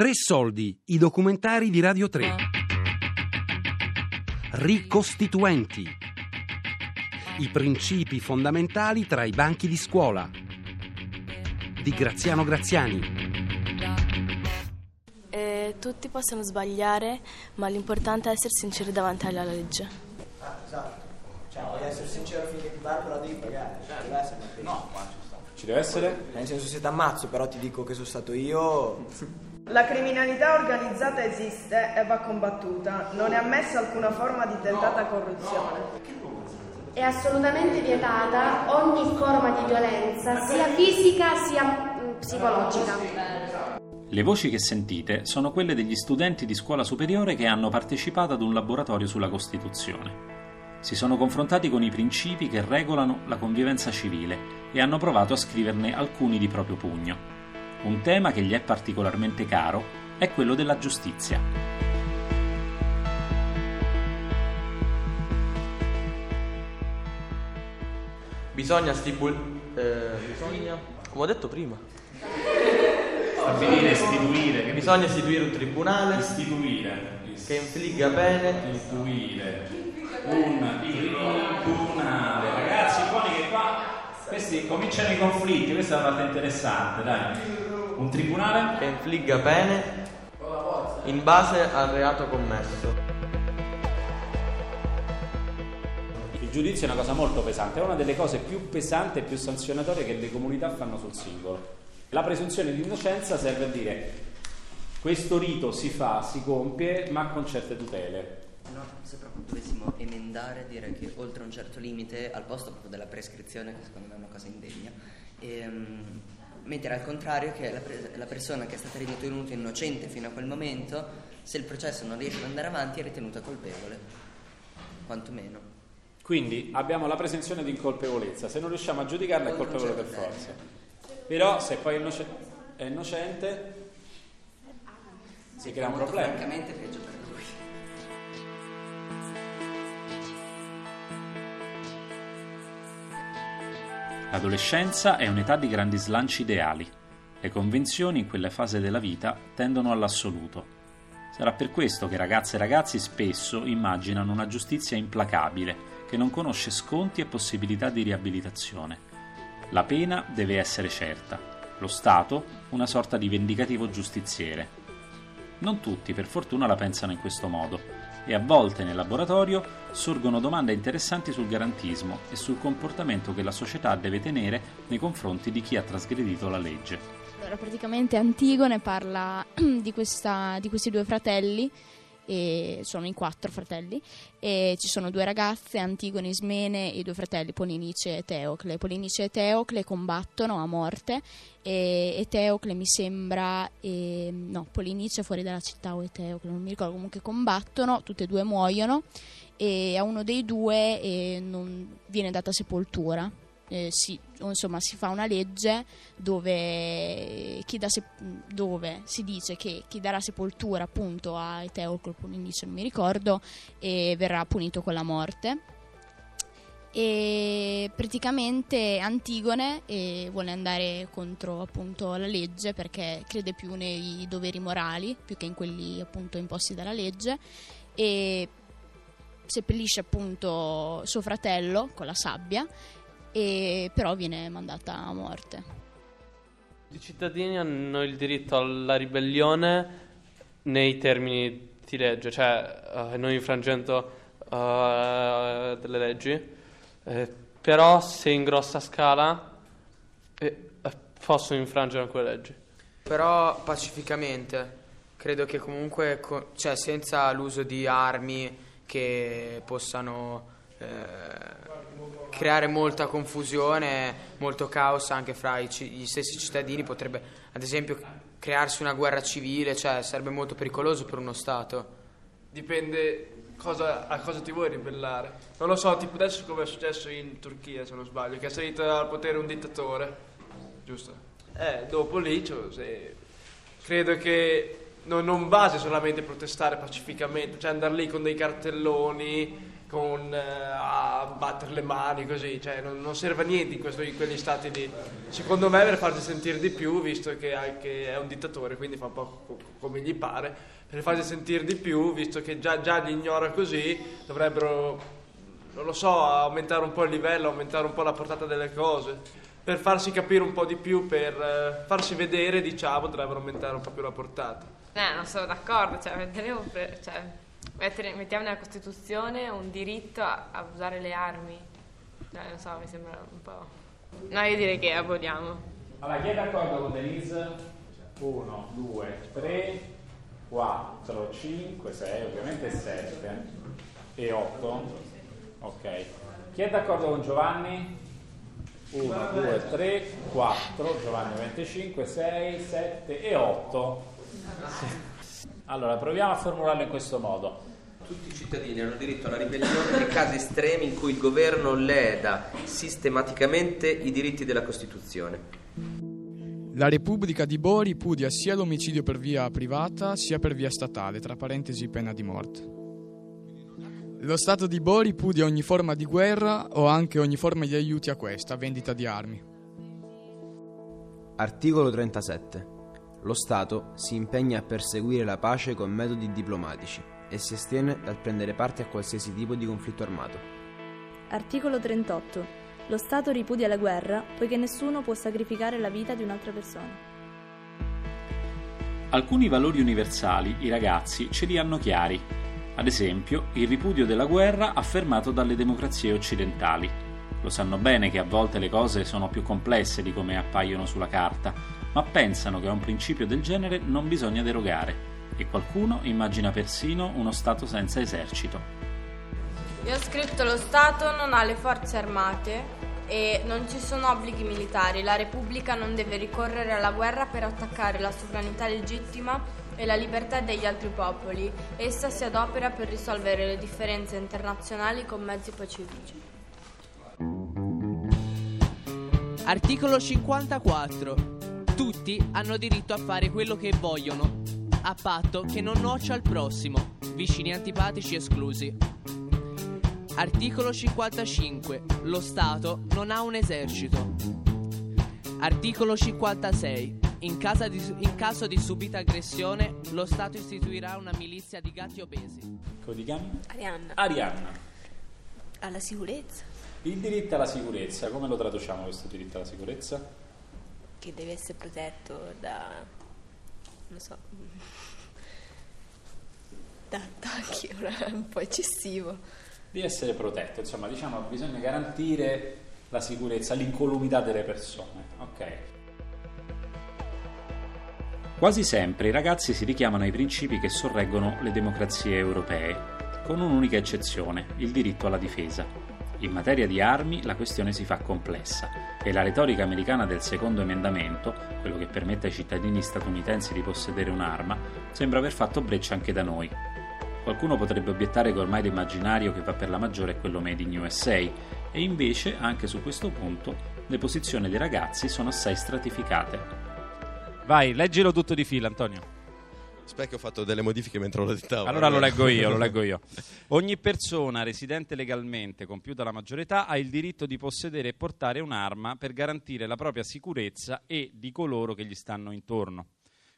Tre Soldi, i documentari di Radio 3. Ricostituenti. I principi fondamentali tra i banchi di scuola. Di Graziano Graziani. Tutti possono sbagliare, ma l'importante è essere sinceri davanti alla legge. Ah, esatto. Cioè, voglio essere sincero finché ti parlo, la devi pagare. No, qua ci sta. Ci deve essere? Nel senso, se ti ammazzo, però ti dico che sono stato io... La criminalità organizzata esiste e va combattuta. Non è ammessa alcuna forma di tentata corruzione. È assolutamente vietata ogni forma di violenza, sia fisica sia psicologica. Le voci che sentite sono quelle degli studenti di scuola superiore che hanno partecipato ad un laboratorio sulla Costituzione. Si sono confrontati con i principi che regolano la convivenza civile e hanno provato a scriverne alcuni di proprio pugno. Un tema che gli è particolarmente caro è quello della giustizia. Bisogna istituire un tribunale. Che infligga bene. Un tribunale. Ragazzi, buoni che qua... Questi cominciano i conflitti, questa è una parte interessante, dai. Un tribunale che infligga pene in base al reato commesso. Il giudizio è una cosa molto pesante, è una delle cose più pesanti e più sanzionatorie che le comunità fanno sul singolo. La presunzione di innocenza serve a dire questo rito si fa, si compie, ma con certe tutele. No, se proprio dovessimo emendare, dire che oltre un certo limite, al posto proprio della prescrizione, che secondo me è una cosa indegna, mettere al contrario che la persona che è stata ritenuta innocente fino a quel momento, se il processo non riesce ad andare avanti, è ritenuta colpevole, quantomeno. Quindi abbiamo la presunzione di incolpevolezza, se non riusciamo a giudicarla oltre è colpevole per forza. Però se poi è innocente, si crea un problema. Francamente peggio per lui. L'adolescenza è un'età di grandi slanci ideali. Le convenzioni in quella fase della vita tendono all'assoluto. Sarà per questo che ragazze e ragazzi spesso immaginano una giustizia implacabile, che non conosce sconti e possibilità di riabilitazione. La pena deve essere certa, lo Stato una sorta di vendicativo giustiziere. Non tutti, per fortuna, la pensano in questo modo, e a volte nel laboratorio sorgono domande interessanti sul garantismo e sul comportamento che la società deve tenere nei confronti di chi ha trasgredito la legge. Allora, praticamente Antigone parla di questi due fratelli, e sono in 4 fratelli, e ci sono 2 ragazze, Antigone, Ismene, e i 2 fratelli Polinice e Teocle. Polinice e Teocle combattono a morte, e Teocle mi sembra Polinice fuori dalla città o Eteocle, non mi ricordo, comunque combattono, tutte e 2 muoiono, e a uno dei 2 non viene data sepoltura. Si fa una legge dove si dice che chi darà sepoltura appunto a Eteocle, Polinice, non mi ricordo, e verrà punito con la morte. E praticamente Antigone vuole andare contro appunto la legge, perché crede più nei doveri morali più che in quelli appunto imposti dalla legge, e seppellisce appunto suo fratello con la sabbia, e però viene mandata a morte. I cittadini hanno il diritto alla ribellione nei termini di legge, cioè non infrangendo delle leggi, però se in grossa scala possono infrangere quelle leggi. Però pacificamente, credo che comunque senza l'uso di armi che possano creare molta confusione, molto caos anche fra gli stessi cittadini, potrebbe ad esempio crearsi una guerra civile, sarebbe molto pericoloso per uno Stato. Dipende a cosa ti vuoi ribellare. Non lo so, tipo adesso come è successo in Turchia, se non sbaglio, che è salito al potere un dittatore, giusto? Dopo lì credo che non basi solamente protestare pacificamente, andare lì con dei cartelloni con a battere le mani così, cioè non serve a niente in quegli stati lì, secondo me, per farsi sentire di più, visto che anche è un dittatore, quindi fa un po' come gli pare, per farsi sentire di più, visto che già li ignora così, dovrebbero, non lo so, aumentare un po' il livello, aumentare un po' la portata delle cose, per farsi capire un po' di più, per farsi vedere, diciamo, dovrebbero aumentare un po' più la portata. Non sono d'accordo, mettiamo nella Costituzione un diritto a usare le armi. Non so, mi sembra un po'... No, io direi che aboliamo. Allora, chi è d'accordo con Denise? 1, 2, 3, 4, 5, 6, ovviamente 7 e 8. Ok. Chi è d'accordo con Giovanni? 1, 2, 3, 4, Giovanni 25, 6, 7 e 8. Sì. Allora, proviamo a formularlo in questo modo. Tutti i cittadini hanno diritto alla ribellione nei casi estremi in cui il governo leda sistematicamente i diritti della Costituzione. La Repubblica di Bo ripudia sia l'omicidio per via privata sia per via statale, tra parentesi pena di morte. Lo Stato di Bo ripudia ogni forma di guerra o anche ogni forma di aiuti a questa, vendita di armi. Articolo 37. Lo Stato si impegna a perseguire la pace con metodi diplomatici e si astiene dal prendere parte a qualsiasi tipo di conflitto armato. Articolo 38. Lo Stato ripudia la guerra, poiché nessuno può sacrificare la vita di un'altra persona. Alcuni valori universali i ragazzi ce li hanno chiari. Ad esempio, il ripudio della guerra affermato dalle democrazie occidentali. Lo sanno bene che a volte le cose sono più complesse di come appaiono sulla carta, ma pensano che a un principio del genere non bisogna derogare. E qualcuno immagina persino uno Stato senza esercito. Io ho scritto: lo Stato non ha le forze armate e non ci sono obblighi militari. La Repubblica non deve ricorrere alla guerra per attaccare la sovranità legittima e la libertà degli altri popoli. Essa si adopera per risolvere le differenze internazionali con mezzi pacifici. Articolo 54. Tutti hanno diritto a fare quello che vogliono, a patto che non nuocia al prossimo, vicini antipatici esclusi. Articolo 55. Lo Stato non ha un esercito. Articolo 56. In caso di subita aggressione, lo Stato istituirà una milizia di gatti obesi. Come ti chiami? Arianna. Alla sicurezza. Il diritto alla sicurezza, come lo traduciamo questo diritto alla sicurezza? Che deve essere protetto da... non so, da attacchi, è un po' eccessivo. Di essere protetto, insomma, diciamo, bisogna garantire la sicurezza, l'incolumità delle persone, ok? Quasi sempre i ragazzi si richiamano ai principi che sorreggono le democrazie europee, con un'unica eccezione, il diritto alla difesa. In materia di armi la questione si fa complessa e la retorica americana del secondo emendamento, quello che permette ai cittadini statunitensi di possedere un'arma, sembra aver fatto breccia anche da noi. Qualcuno potrebbe obiettare che ormai l'immaginario che va per la maggiore è quello made in USA, e invece anche su questo punto le posizioni dei ragazzi sono assai stratificate. Vai, leggilo tutto di fila, Antonio. Specchio, ho fatto delle modifiche mentre lo dettavo. Allora lo leggo io. Ogni persona residente legalmente, compiuta la maggiore età, ha il diritto di possedere e portare un'arma per garantire la propria sicurezza e di coloro che gli stanno intorno,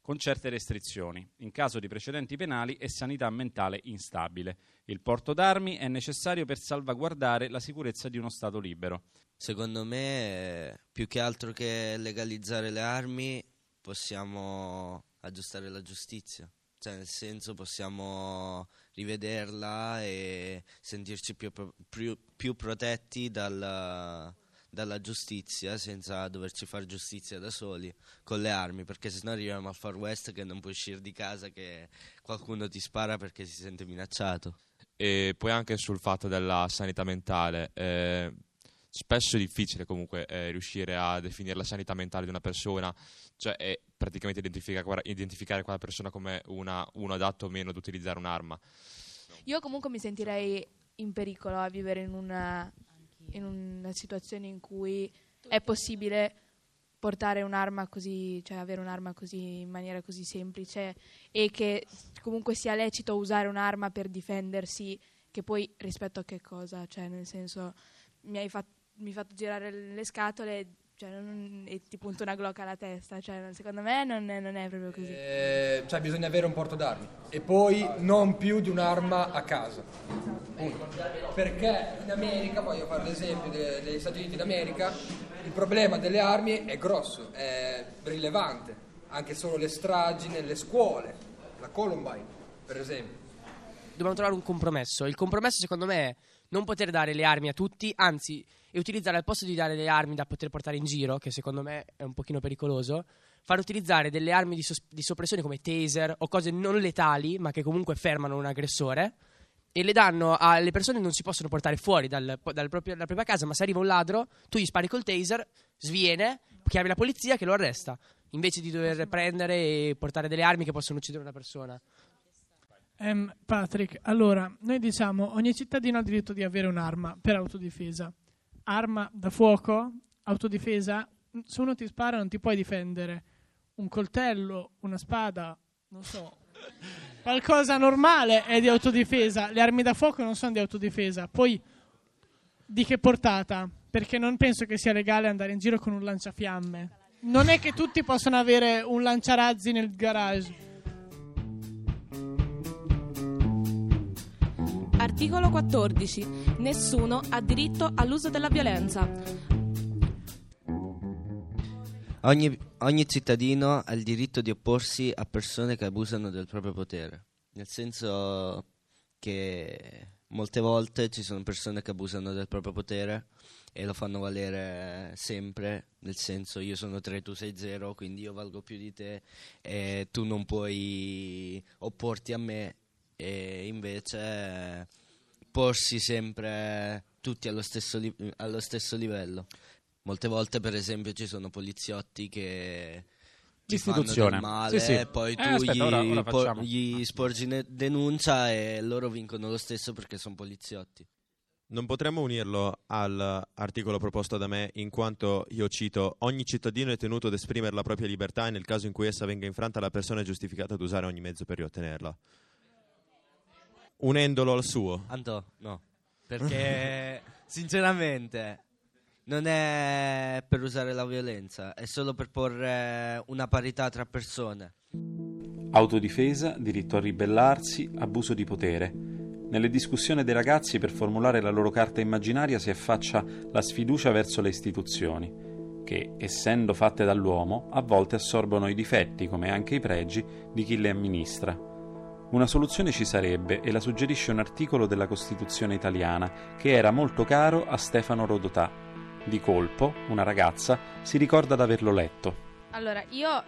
con certe restrizioni, in caso di precedenti penali e sanità mentale instabile. Il porto d'armi è necessario per salvaguardare la sicurezza di uno Stato libero. Secondo me, più che altro che legalizzare le armi, possiamo... aggiustare la giustizia, cioè nel senso possiamo rivederla e sentirci più protetti dalla giustizia, senza doverci fare giustizia da soli con le armi, perché sennò arriviamo al Far West che non puoi uscire di casa, che qualcuno ti spara perché si sente minacciato. E poi anche sul fatto della sanità mentale, spesso è difficile comunque riuscire a definire la sanità mentale di una persona, cioè è praticamente identificare quella persona come uno adatto o meno ad utilizzare un'arma. Io comunque mi sentirei in pericolo a vivere in una situazione in cui è possibile portare un'arma così, cioè avere un'arma così in maniera così semplice, e che comunque sia lecito usare un'arma per difendersi che poi rispetto a che cosa? Cioè, nel senso, mi hai fatto girare le scatole, cioè, e ti punto una Glock alla testa, cioè, secondo me non è proprio così. Cioè, bisogna avere un porto d'armi e poi non più di un'arma a casa. Perché in America, voglio fare l'esempio degli Stati Uniti d'America, il problema delle armi è grosso, è rilevante. Anche solo le stragi nelle scuole, la Columbine, per esempio. Dobbiamo trovare un compromesso. Il compromesso, secondo me, è non poter dare le armi a tutti, anzi, e utilizzare, al posto di dare le armi da poter portare in giro, che secondo me è un pochino pericoloso, far utilizzare delle armi di soppressione come taser o cose non letali, ma che comunque fermano un aggressore, e le danno alle persone che non si possono portare fuori dalla propria casa, ma se arriva un ladro, tu gli spari col taser, sviene, chiami la polizia che lo arresta, invece di dover prendere e portare delle armi che possono uccidere una persona. Patrick, allora, noi diciamo ogni cittadino ha il diritto di avere un'arma per autodifesa. Arma da fuoco, autodifesa, se uno ti spara non ti puoi difendere. Un coltello, una spada, non so, qualcosa normale è di autodifesa. Le armi da fuoco non sono di autodifesa. Poi, di che portata? Perché non penso che sia legale andare in giro con un lanciafiamme. Non è che tutti possono avere un lanciarazzi nel garage. Articolo 14. Nessuno ha diritto all'uso della violenza. Ogni cittadino ha il diritto di opporsi a persone che abusano del proprio potere. Nel senso che molte volte ci sono persone che abusano del proprio potere e lo fanno valere sempre, nel senso io sono 3, tu sei 0, quindi io valgo più di te e tu non puoi opporti a me, e invece porsi sempre tutti allo stesso livello. Molte volte per esempio ci sono poliziotti che ti fanno del male, sì. Poi tu gli sporgi denuncia e loro vincono lo stesso perché sono poliziotti. Non potremmo unirlo all'articolo proposto da me, in quanto, io cito, ogni cittadino è tenuto ad esprimere la propria libertà e nel caso in cui essa venga infranta la persona è giustificata ad usare ogni mezzo per riottenerla. Unendolo al suo. Anto, no. Perché, sinceramente, non è per usare la violenza, è solo per porre una parità tra persone. Autodifesa, diritto a ribellarsi, abuso di potere. Nelle discussioni dei ragazzi per formulare la loro carta immaginaria si affaccia la sfiducia verso le istituzioni, che, essendo fatte dall'uomo, a volte assorbono i difetti, come anche i pregi, di chi le amministra. Una soluzione ci sarebbe e la suggerisce un articolo della Costituzione italiana che era molto caro a Stefano Rodotà. Di colpo, una ragazza si ricorda di averlo letto. Allora, io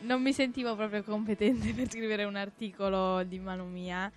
non mi sentivo proprio competente per scrivere un articolo di mano mia,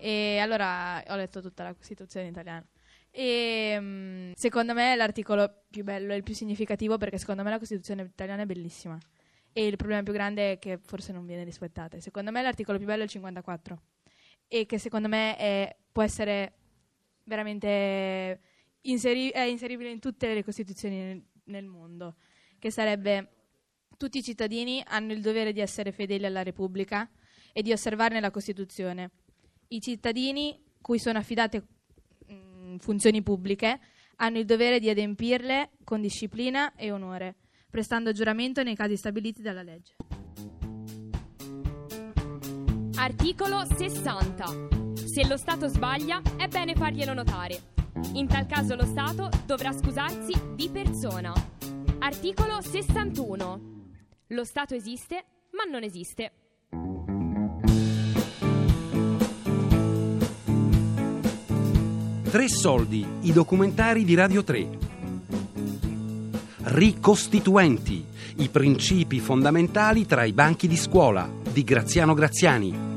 e allora ho letto tutta la Costituzione italiana e secondo me l'articolo più bello e il più significativo, perché secondo me la Costituzione italiana è bellissima e il problema più grande è che forse non viene rispettata. Secondo me l'articolo più bello è il 54 e che secondo me può essere veramente inseribile in tutte le Costituzioni nel mondo, che sarebbe: tutti i cittadini hanno il dovere di essere fedeli alla Repubblica e di osservarne la Costituzione. I cittadini cui sono affidate funzioni pubbliche hanno il dovere di adempirle con disciplina e onore, prestando giuramento nei casi stabiliti dalla legge. Articolo 60. Se lo Stato sbaglia, è bene farglielo notare. In tal caso lo Stato dovrà scusarsi di persona. Articolo 61. Lo Stato esiste, ma non esiste. Tre Soldi, i documentari di Radio 3. Ricostituenti, i principi fondamentali tra i banchi di scuola, di Graziano Graziani.